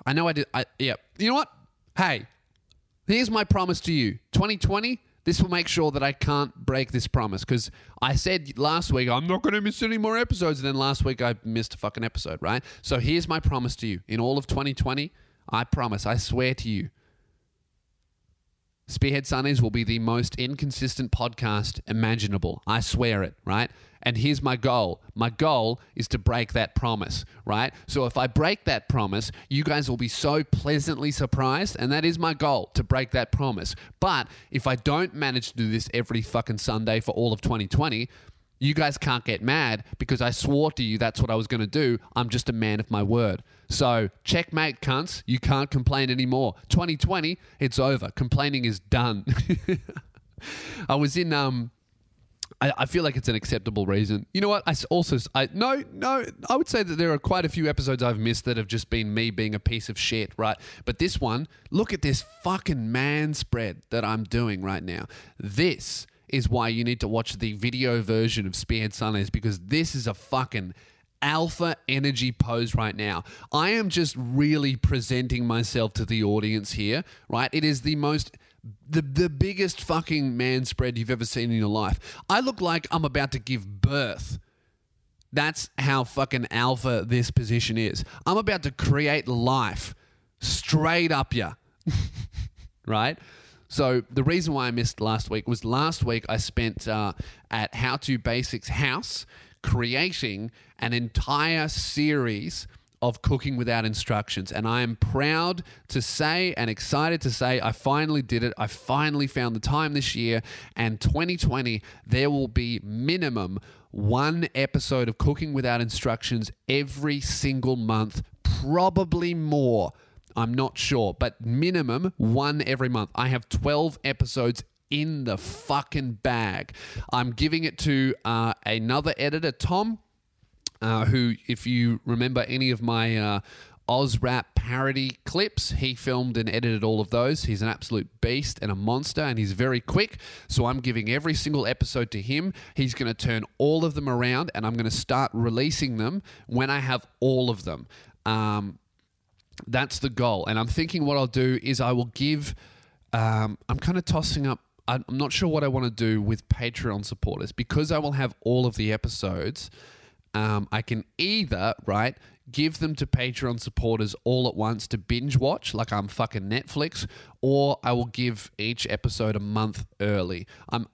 I know I did. Yeah. You know what? Hey, here's my promise to you. 2020, this will make sure that I can't break this promise, because I said last week, I'm not going to miss any more episodes. And then last week I missed a fucking episode, right? So here's my promise to you. In all of 2020, I promise, I swear to you, Spearhead Sundays will be the most inconsistent podcast imaginable. I swear it, right? And here's my goal. My goal is to break that promise, right? So if I break that promise, you guys will be so pleasantly surprised, and that is my goal, to break that promise. But if I don't manage to do this every fucking Sunday for all of 2020, you guys can't get mad, because I swore to you that's what I was going to do. I'm just a man of my word. So checkmate, cunts. You can't complain anymore. 2020, it's over. Complaining is done. I was in... I feel like it's an acceptable reason. You know what? I would say that there are quite a few episodes I've missed that have just been me being a piece of shit, right? But this one, look at this fucking man spread that I'm doing right now. This is why you need to watch the video version of Spearhead Sundays, because this is a fucking alpha energy pose right now. I am just really presenting myself to the audience here, right? It is the biggest fucking man spread you've ever seen in your life. I look like I'm about to give birth. That's how fucking alpha this position is. I'm about to create life straight up ya, right? So the reason why I missed last week was last week I spent at HowToBasic's house creating an entire series of Cooking Without Instructions. And I am proud to say and excited to say I finally did it. I finally found the time this year. And 2020, there will be minimum one episode of Cooking Without Instructions every single month, probably more. I'm not sure, but minimum one every month. I have 12 episodes in the fucking bag. I'm giving it to another editor, Tom, who, if you remember any of my Oz Rap parody clips, he filmed and edited all of those. He's an absolute beast and a monster, and he's very quick. So I'm giving every single episode to him. He's going to turn all of them around, and I'm going to start releasing them when I have all of them. That's the goal. And I'm thinking what I'll do is I will give... I'm kind of tossing up... I'm not sure what I want to do with Patreon supporters. Because I will have all of the episodes, I can either, right, give them to Patreon supporters all at once to binge watch, like I'm fucking Netflix, or I will give each episode a month early.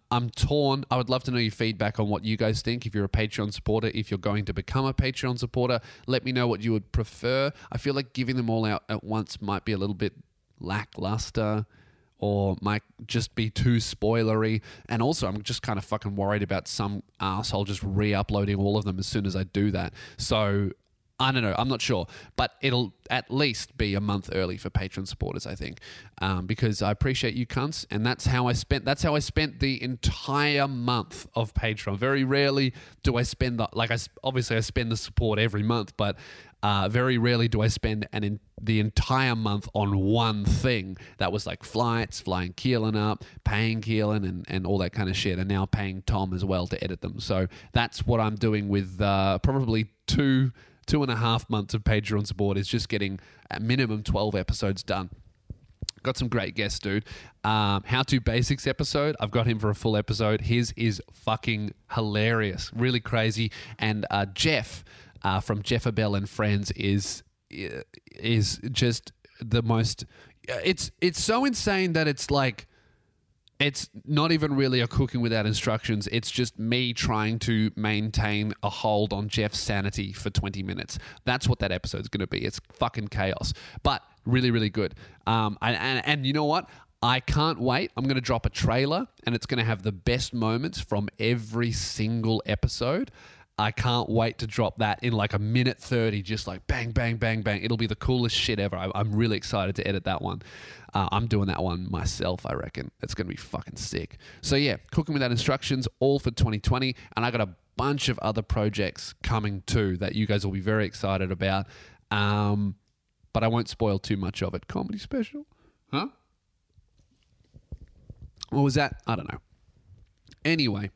I'm torn. I would love to know your feedback on what you guys think. If you're a Patreon supporter, if you're going to become a Patreon supporter, let me know what you would prefer. I feel like giving them all out at once might be a little bit lackluster, or might just be too spoilery. And also, I'm just kind of fucking worried about some asshole just re-uploading all of them as soon as I do that. So... I don't know. I'm not sure. But it'll at least be a month early for Patreon supporters, I think, because I appreciate you cunts. And that's how I spent the entire month of Patreon. Very rarely do I spend I spend the support every month, but very rarely do I spend the entire month on one thing. That was like flying Keelan up, paying Keelan and all that kind of shit, and now paying Tom as well to edit them. So that's what I'm doing with probably two and a half months of Patreon support, is just getting a minimum 12 episodes done. Got some great guests, dude. How to Basics episode, I've got him for a full episode. His is fucking hilarious, really crazy. And Jeff from Jeffabell and Friends is just the most... It's so insane that it's like... It's not even really a Cooking Without Instructions. It's just me trying to maintain a hold on Jeff's sanity for 20 minutes. That's what that episode's going to be. It's fucking chaos, but really, really good. And you know what? I can't wait. I'm going to drop a trailer and it's going to have the best moments from every single episode. I can't wait to drop that in like a minute 30, just like bang, bang, bang, bang. It'll be the coolest shit ever. I'm really excited to edit that one. I'm doing that one myself, I reckon. It's going to be fucking sick. So yeah, Cooking Without Instructions, all for 2020. And I got a bunch of other projects coming too that you guys will be very excited about. But I won't spoil too much of it. Comedy special? Huh? What was that? I don't know. Anyway,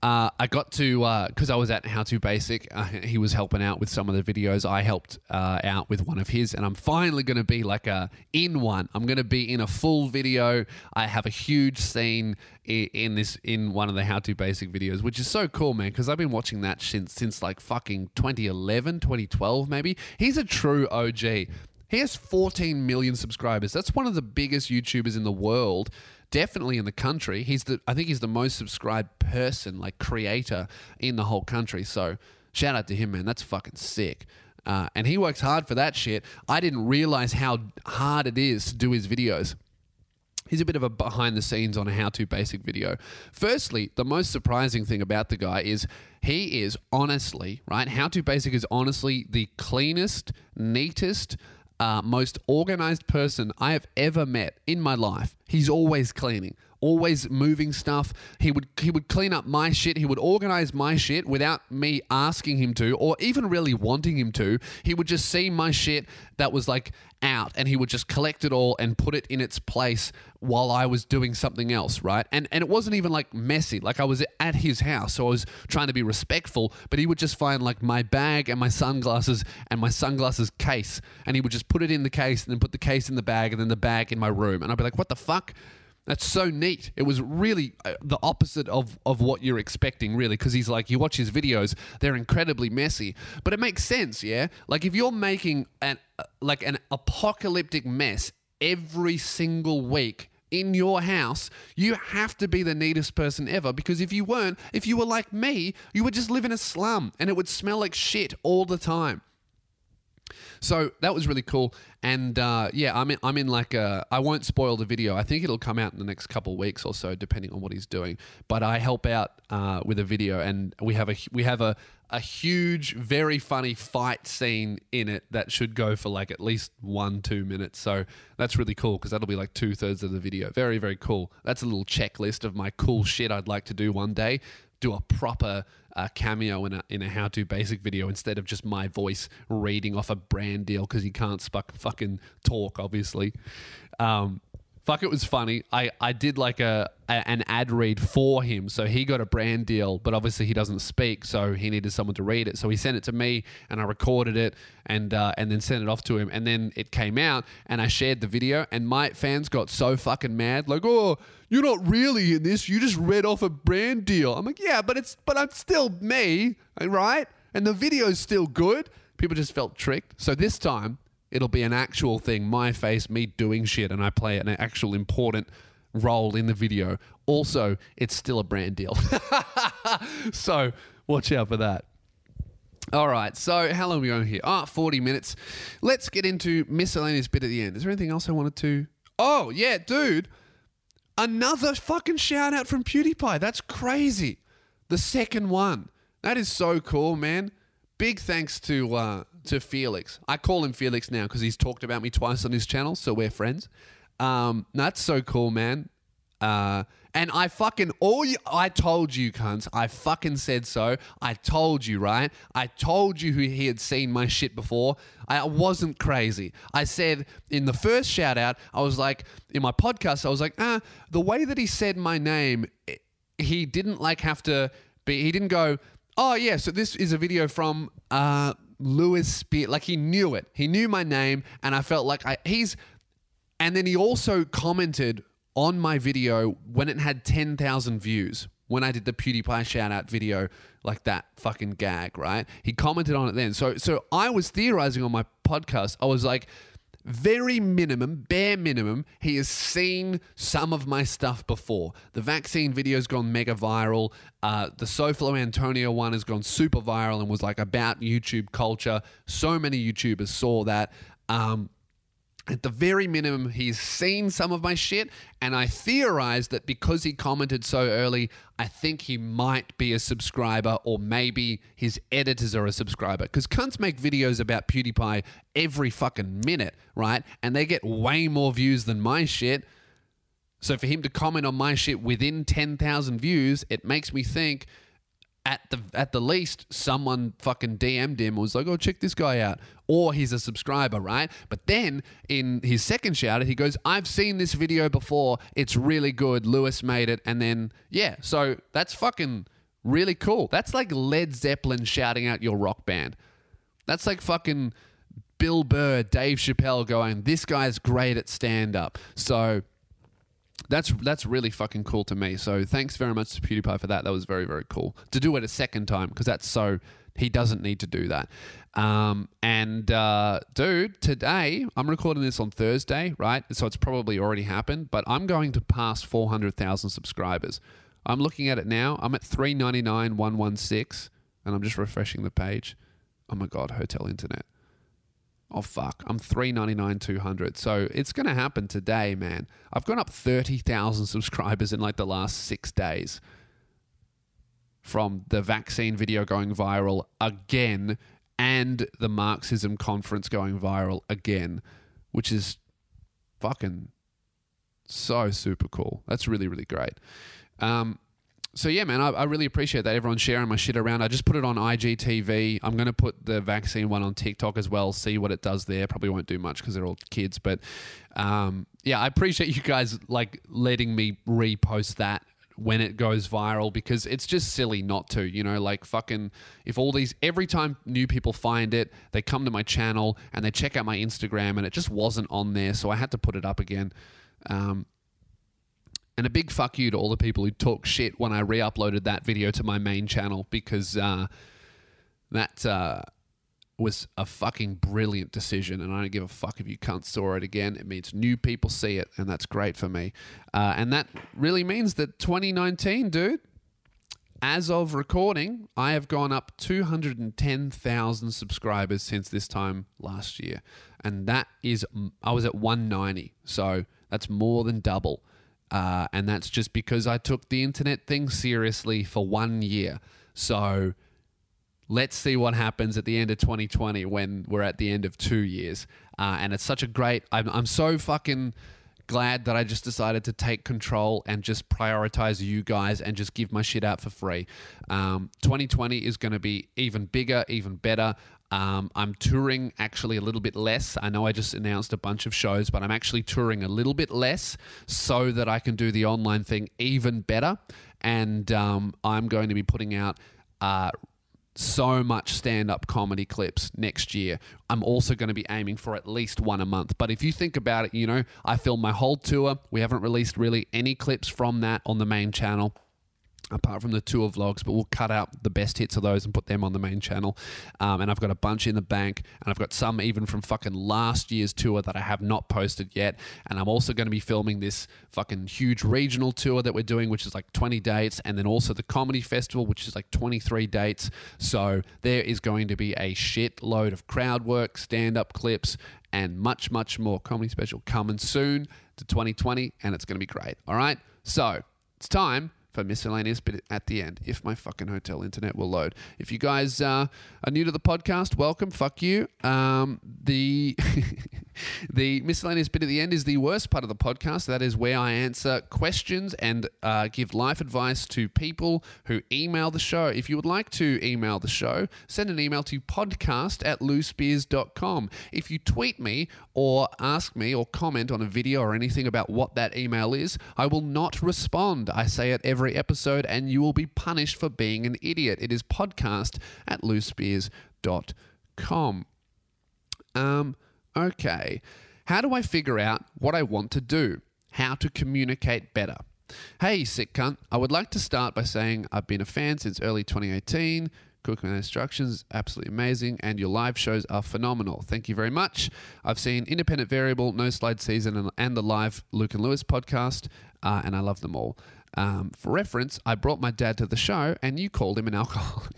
I got to, because I was at HowToBasic, he was helping out with some of the videos. I helped out with one of his, and I'm finally going to be like in one. I'm going to be in a full video. I have a huge scene in one of the HowToBasic videos, which is so cool, man, because I've been watching that since like fucking 2011, 2012 maybe. He's a true OG. He has 14 million subscribers. That's one of the biggest YouTubers in the world. Definitely in the country. I think he's the most subscribed person, like creator in the whole country. So shout out to him, man. That's fucking sick. And he works hard for that shit. I didn't realize how hard it is to do his videos. He's a bit of a behind the scenes on a HowToBasic video. Firstly, the most surprising thing about the guy is he is honestly, right? HowToBasic is honestly the cleanest, neatest, most organized person I have ever met in my life. He's always cleaning, always moving stuff. He would clean up my shit. He would organize my shit without me asking him to or even really wanting him to. He would just see my shit that was like out and he would just collect it all and put it in its place while I was doing something else, right? And it wasn't even like messy. Like I was at his house, so I was trying to be respectful, but he would just find like my bag and my sunglasses case, and he would just put it in the case and then put the case in the bag and then the bag in my room. And I'd be like, what the fuck? That's so neat. It was really the opposite of what you're expecting, really, because he's like, you watch his videos, they're incredibly messy. But it makes sense, yeah? Like if you're making an apocalyptic mess every single week in your house, you have to be the neatest person ever, because if you weren't, if you were like me, you would just live in a slum and it would smell like shit all the time. So that was really cool. And yeah, I'm in like a, I won't spoil the video. I think it'll come out in the next couple of weeks or so, depending on what he's doing. But I help out with a video, and we have a huge, very funny fight scene in it that should go for like at least 1-2 minutes. So that's really cool because that'll be like 2/3 of the video. Very, very cool. That's a little checklist of my cool shit I'd like to do one day. Do a proper cameo in a HowToBasic video instead of just my voice reading off a brand deal because he can't fucking talk, obviously. Fuck, it was funny. I did like an ad read for him, so he got a brand deal, but obviously he doesn't speak, so he needed someone to read it. So he sent it to me, and I recorded it, and then sent it off to him, and then it came out, and I shared the video, and my fans got so fucking mad, like, oh, you're not really in this. You just read off a brand deal. I'm like, yeah, but I'm still me, right? And the video's still good. People just felt tricked. So this time, it'll be an actual thing, my face, me doing shit, and I play an actual important role in the video. Also, it's still a brand deal. So watch out for that. All right, so how long are we going here? 40 minutes. Let's get into miscellaneous bit at the end. Is there anything else I wanted to... Oh, yeah, dude. Another fucking shout-out from PewDiePie. That's crazy. The second one. That is so cool, man. Big thanks to Felix. I call him Felix now because he's talked about me twice on his channel, so we're friends. That's so cool, man. And I fucking, I told you, cunts. I fucking said so. I told you, right? I told you who he had seen my shit before. I wasn't crazy. I said in the first shout out, I was like, in my podcast, I was like, the way that he said my name, he didn't like have to be, he didn't go, oh yeah, so this is a video from, Lewis Spears. Like he knew it. He knew my name, and I felt like and then he also commented on my video when it had 10,000 views, when I did the PewDiePie shout out video, like that fucking gag, right? He commented on it then. So I was theorizing on my podcast. I was like, very minimum, bare minimum, he has seen some of my stuff before. The vaccine video's gone mega viral. The Soflo Antonio one has gone super viral and was like about YouTube culture. So many YouTubers saw that. At the very minimum, he's seen some of my shit, and I theorized that because he commented so early, I think he might be a subscriber, or maybe his editors are a subscriber. Because cunts make videos about PewDiePie every fucking minute, right? And they get way more views than my shit. So for him to comment on my shit within 10,000 views, it makes me think, at the least, someone fucking DM'd him and was like, oh, check this guy out. Or he's a subscriber, right? But then in his second shout-out, he goes, I've seen this video before. It's really good. Lewis made it. And then, yeah, so that's fucking really cool. That's like Led Zeppelin shouting out your rock band. That's like fucking Bill Burr, Dave Chappelle going, this guy's great at stand-up. So That's really fucking cool to me. So thanks very much to PewDiePie for that. That was very, very cool to do it a second time, because that's so he doesn't need to do that. Dude, today I'm recording this on Thursday, right? So it's probably already happened, but I'm going to pass 400,000 subscribers. I'm looking at it now. I'm at 399,116, and I'm just refreshing the page. Oh my God, hotel internet. Oh, fuck. I'm 399,200. So it's going to happen today, man. I've gone up 30,000 subscribers in like the last 6 days from the vaccine video going viral again and the Marxism conference going viral again, which is fucking so super cool. That's really, really great. So, yeah, man, I really appreciate that. Everyone's sharing my shit around. I just put it on IGTV. I'm going to put the vaccine one on TikTok as well, see what it does there. Probably won't do much because they're all kids. But, yeah, I appreciate you guys, like, letting me repost that when it goes viral, because it's just silly not to, you know, like fucking if all these, every time new people find it, they come to my channel and they check out my Instagram and it just wasn't on there. So I had to put it up again. And a big fuck you to all the people who talk shit when I re-uploaded that video to my main channel, because that was a fucking brilliant decision, and I don't give a fuck if you cunts saw it again. It means new people see it, and that's great for me. And that really means that 2019, dude, as of recording, I have gone up 210,000 subscribers since this time last year. And that is, I was at 190, so that's more than double. And that's just because I took the internet thing seriously for 1 year. So let's see what happens at the end of 2020 when we're at the end of 2 years. And it's such a great, I'm so fucking glad that I just decided to take control and just prioritize you guys and just give my shit out for free. 2020 is going to be even bigger, even better. I'm touring actually a little bit less. I know I just announced a bunch of shows, but I'm actually touring a little bit less so that I can do the online thing even better. And I'm going to be putting out so much stand-up comedy clips next year. I'm also going to be aiming for at least one a month. But if you think about it, you know, I filmed my whole tour. We haven't released really any clips from that on the main channel, apart from the tour vlogs, but we'll cut out the best hits of those and put them on the main channel. And I've got a bunch in the bank, and I've got some even from fucking last year's tour that I have not posted yet. And I'm also going to be filming this fucking huge regional tour that we're doing, which is like 20 dates, and then also the comedy festival, which is like 23 dates. So there is going to be a shitload of crowd work, stand-up clips, and much, much more. Comedy special coming soon to 2020, and it's going to be great. All right? So it's time for miscellaneous bit at the end, if my fucking hotel internet will load. If you guys are new to the podcast, welcome. Fuck you. The the miscellaneous bit at the end is the worst part of the podcast. That is where I answer questions and give life advice to people who email the show. If you would like to email the show, send an email to podcast@lewspears.com. If you tweet me or ask me or comment on a video or anything about what that email is, I will not respond. I say it every episode, and you will be punished for being an idiot. It is podcast@lewspears.com. Okay. How do I figure out what I want to do? How to communicate better? Hey, sick cunt. I would like to start by saying I've been a fan since early 2018. Cooking Without Instructions. Absolutely amazing. And your live shows are phenomenal. Thank you very much. I've seen Independent Variable, No Slide Season, and the live Luke and Lewis podcast, and I love them all. For reference, I brought my dad to the show and you called him an alcoholic.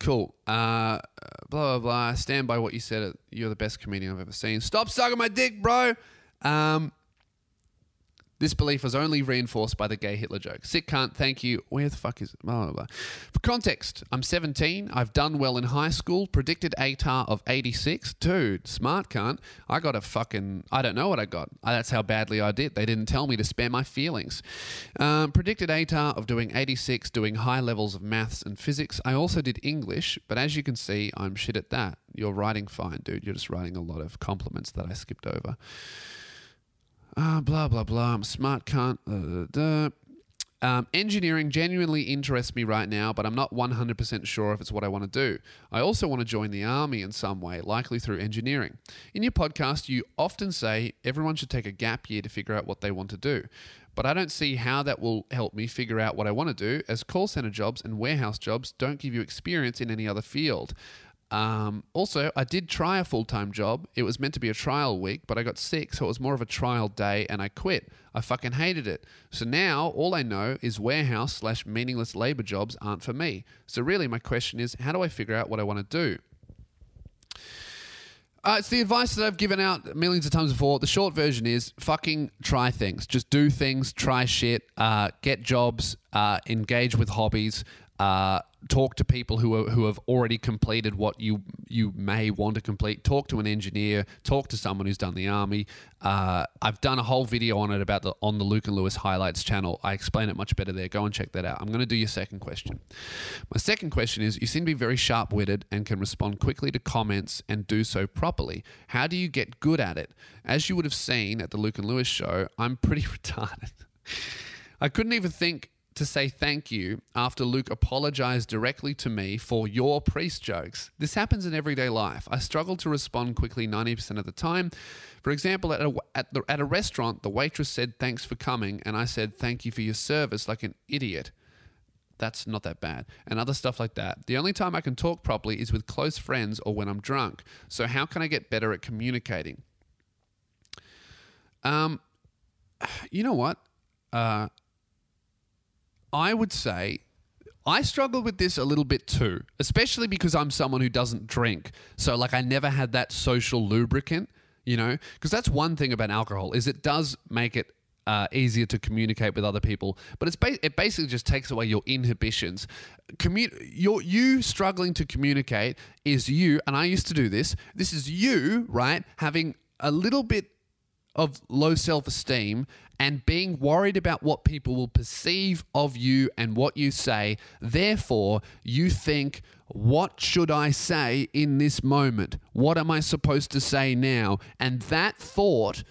Cool. Blah, blah, blah. Stand by what you said. You're the best comedian I've ever seen. Stop sucking my dick, bro. This belief was only reinforced by the gay Hitler joke. Sick cunt, thank you. Where the fuck is it? Blah, blah, blah. For context, I'm 17. I've done well in high school. Predicted ATAR of 86. Dude, smart cunt. I got a fucking... I don't know what I got. That's how badly I did. They didn't tell me to spare my feelings. Predicted ATAR of doing 86, doing high levels of maths and physics. I also did English, but as you can see, I'm shit at that. You're writing fine, dude. You're just writing a lot of compliments that I skipped over. Blah, blah, blah. I'm a smart cunt. Engineering genuinely interests me right now, but I'm not 100% sure if it's what I want to do. I also want to join the army in some way, likely through engineering. In your podcast, you often say everyone should take a gap year to figure out what they want to do. But I don't see how that will help me figure out what I want to do, as call center jobs and warehouse jobs don't give you experience in any other field. Also, I did try a full-time job. It was meant to be a trial week, but I got sick, so it was more of a trial day, and I quit. I fucking hated it. So now, all I know is warehouse/meaningless labor jobs aren't for me. So really, my question is, how do I figure out what I want to do? It's the advice that I've given out millions of times before. The short version is fucking try things. Just do things, try shit, get jobs, engage with hobbies, talk to people who have already completed what you may want to complete. Talk to an engineer. Talk to someone who's done the army. I've done a whole video on it about on the Luke and Lewis highlights channel. I explain it much better there. Go and check that out. I'm going to do your second question. My second question is, you seem to be very sharp-witted and can respond quickly to comments and do so properly. How do you get good at it? As you would have seen at the Luke and Lewis show, I'm pretty retarded. I couldn't even think to say thank you after Luke apologized directly to me for your priest jokes. This happens in everyday life. I struggle to respond quickly 90% of the time. For example, at a restaurant, the waitress said, "Thanks for coming," and I said, "Thank you for your service," like an idiot. That's not that bad. And other stuff like that. The only time I can talk properly is with close friends or when I'm drunk. So how can I get better at communicating? You know what? I would say I struggle with this a little bit too, especially because I'm someone who doesn't drink. So like I never had that social lubricant, you know, because that's one thing about alcohol is it does make it easier to communicate with other people. But it basically just takes away your inhibitions. You struggling to communicate is you, and I used to do this. This is you, right, having a little bit of low self-esteem and being worried about what people will perceive of you and what you say. Therefore, you think, what should I say in this moment? What am I supposed to say now? And that thought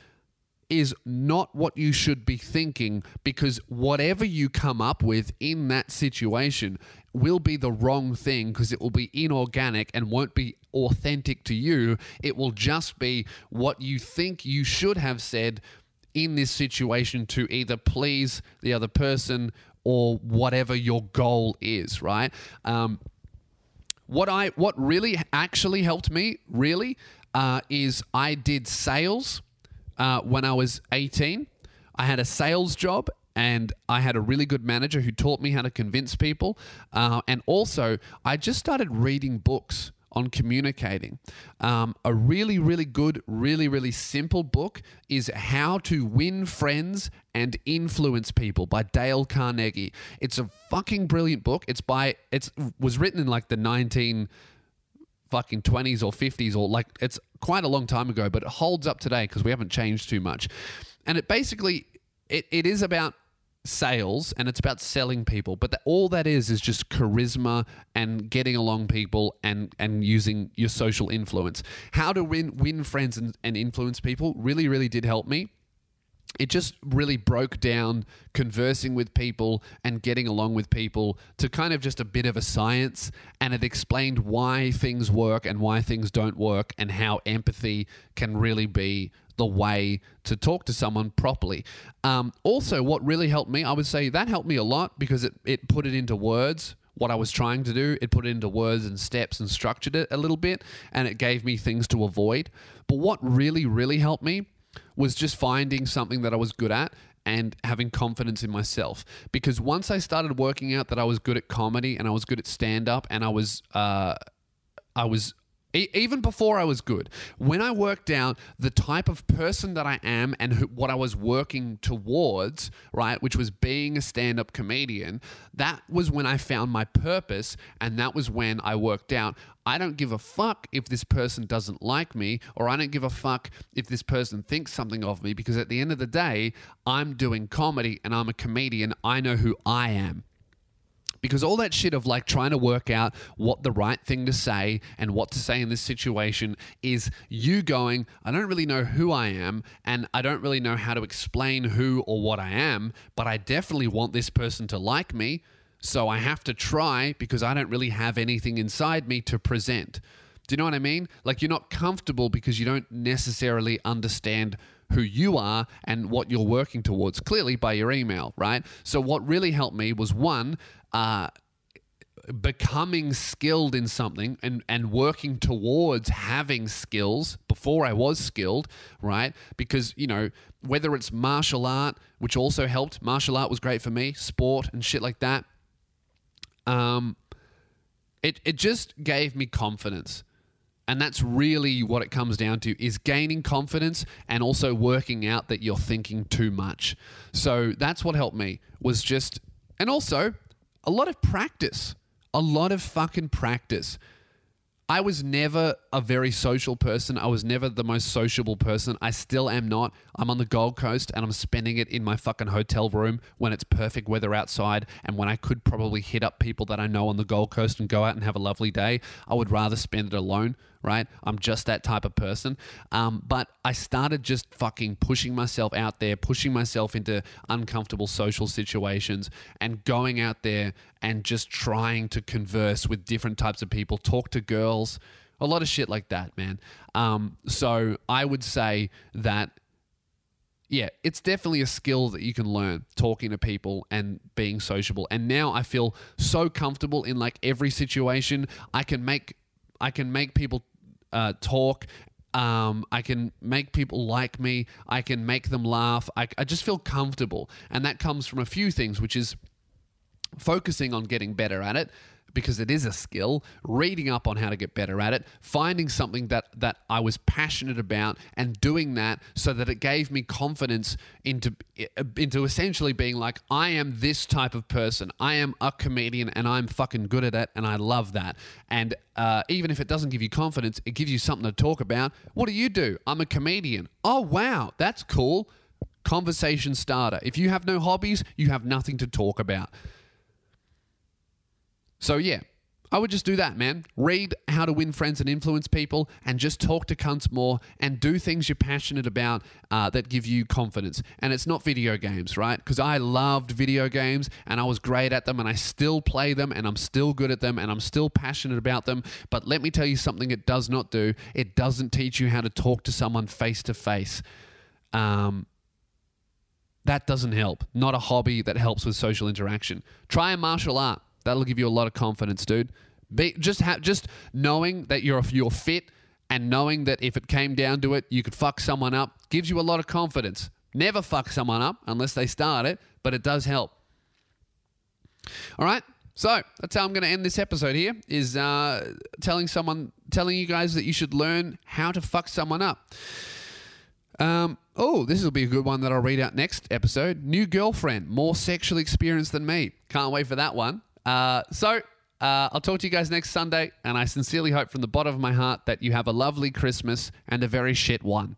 is not what you should be thinking, because whatever you come up with in that situation will be the wrong thing, because it will be inorganic and won't be authentic to you. It will just be what you think you should have said in this situation to either please the other person or whatever your goal is, right? What really actually helped me is I did sales when I was 18. I had a sales job and I had a really good manager who taught me how to convince people. And also I just started reading books on communicating. A really, really good, really, really simple book is How to Win Friends and Influence People by Dale Carnegie. It's a fucking brilliant book. It was written in like the 1920s or 50s, or like it's quite a long time ago, but it holds up today because we haven't changed too much. And it basically, it is about sales and it's about selling people, but all that is just charisma and getting along people and using your social influence. How to win friends and influence people really, really did help me. It just really broke down conversing with people and getting along with people to kind of just a bit of a science, and it explained why things work and why things don't work and how empathy can really be the way to talk to someone properly. Also, what really helped me, I would say that helped me a lot because it put it into words. What I was trying to do, it put it into words and steps and structured it a little bit, and it gave me things to avoid. But what really, really helped me was just finding something that I was good at and having confidence in myself. Because once I started working out that I was good at comedy and I was good at stand-up and I was even before I was good, when I worked out the type of person that I am and what I was working towards, right, which was being a stand-up comedian, that was when I found my purpose, and that was when I worked out, I don't give a fuck if this person doesn't like me, or I don't give a fuck if this person thinks something of me, because at the end of the day, I'm doing comedy and I'm a comedian. I know who I am. Because all that shit of like trying to work out what the right thing to say and what to say in this situation is you going, I don't really know who I am and I don't really know how to explain who or what I am, but I definitely want this person to like me, so I have to try because I don't really have anything inside me to present. Do you know what I mean? Like you're not comfortable because you don't necessarily understand who you are and what you're working towards, clearly by your email, right? So what really helped me was one, becoming skilled in something and working towards having skills before I was skilled, right? Because, you know, whether it's martial art, which also helped, martial art was great for me, sport and shit like that. It just gave me confidence. And that's really what it comes down to, is gaining confidence and also working out that you're thinking too much. So that's what helped me, was just, and also a lot of practice, a lot of fucking practice. I was never a very social person. I was never the most sociable person. I still am not. I'm on the Gold Coast and I'm spending it in my fucking hotel room when it's perfect weather outside and when I could probably hit up people that I know on the Gold Coast and go out and have a lovely day. I would rather spend it alone, right? I'm just that type of person. But I started just fucking pushing myself out there, pushing myself into uncomfortable social situations and going out there and just trying to converse with different types of people, talk to girls, a lot of shit like that, man. So I would say that, yeah, it's definitely a skill that you can learn, talking to people and being sociable. And now I feel so comfortable in like every situation. I can make people talk. I can make people like me. I can make them laugh. I just feel comfortable. And that comes from a few things, which is focusing on getting better at it, because it is a skill, reading up on how to get better at it, finding something that I was passionate about and doing that so that it gave me confidence into essentially being like, I am this type of person. I am a comedian and I'm fucking good at it and I love that. And even if it doesn't give you confidence, it gives you something to talk about. What do? I'm a comedian. Oh, wow, that's cool. Conversation starter. If you have no hobbies, you have nothing to talk about. So yeah, I would just do that, man. Read How to Win Friends and Influence People and just talk to cunts more and do things you're passionate about that give you confidence. And it's not video games, right? Because I loved video games and I was great at them and I still play them and I'm still good at them and I'm still passionate about them. But let me tell you something it does not do. It doesn't teach you how to talk to someone face to face. That doesn't help. Not a hobby that helps with social interaction. Try a martial art. That'll give you a lot of confidence, dude. Just knowing that you're fit and knowing that if it came down to it, you could fuck someone up gives you a lot of confidence. Never fuck someone up unless they start it, but it does help. All right, so that's how I'm going to end this episode here, is telling you guys that you should learn how to fuck someone up. Oh, this will be a good one that I'll read out next episode. New girlfriend, more sexually experienced than me. Can't wait for that one. So I'll talk to you guys next Sunday, and I sincerely hope from the bottom of my heart that you have a lovely Christmas and a very shit one.